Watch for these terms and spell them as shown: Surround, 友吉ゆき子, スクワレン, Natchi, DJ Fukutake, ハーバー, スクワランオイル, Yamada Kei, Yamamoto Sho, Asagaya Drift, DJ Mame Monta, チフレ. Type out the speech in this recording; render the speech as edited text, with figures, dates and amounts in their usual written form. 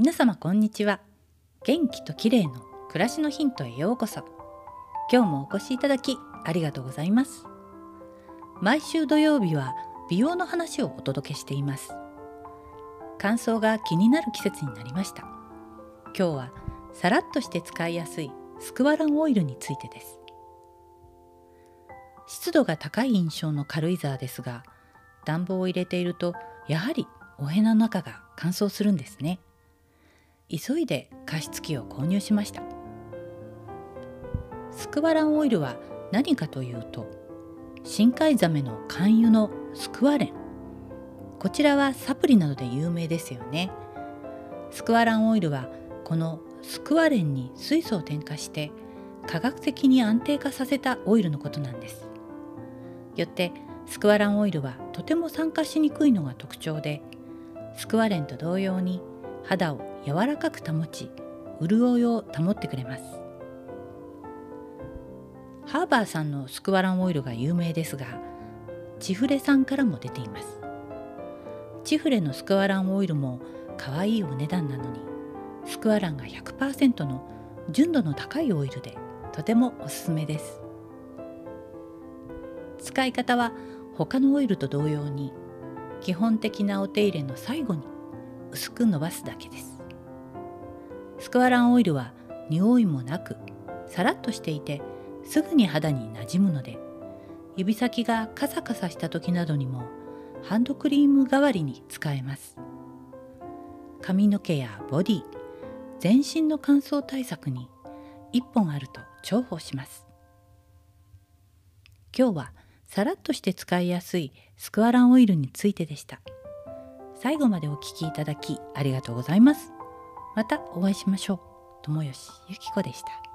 皆様こんにちは。元気と綺麗の暮らしのヒントへようこそ。今日もお越しいただきありがとうございます。毎週土曜日は美容の話をお届けしています。乾燥が気になる季節になりました。今日はさらっとして使いやすいスクワランオイルについてです。湿度が高い印象の軽井沢ですが、暖房を入れているとやはりお部屋の中が乾燥するんですね。急いで加湿器を購入しました。スクワランオイルは何かというと、深海ザメの肝油のスクワレン、こちらはサプリなどで有名ですよね。スクワランオイルはこのスクワレンに水素を添加して科学的に安定化させたオイルのことなんです。よってスクワランオイルはとても酸化しにくいのが特徴で、スクワレンと同様に肌を柔らかく保ち、潤いを保ってくれます。ハーバーさんのスクワランオイルが有名ですが、チフレさんからも出ています。チフレのスクワランオイルも可愛いお値段なのに、スクワランが 100% の純度の高いオイルでとてもおすすめです。使い方は他のオイルと同様に、基本的なお手入れの最後に薄く伸ばすだけです。スクワランオイルは匂いもなくさらっとしていて、すぐに肌になじむので、指先がカサカサした時などにもハンドクリーム代わりに使えます。髪の毛やボディ、全身の乾燥対策に1本あると重宝します。今日はさらっとして使いやすいスクワランオイルについてでした。最後までお聞きいただきありがとうございます。またお会いしましょう。友吉ゆき子でした。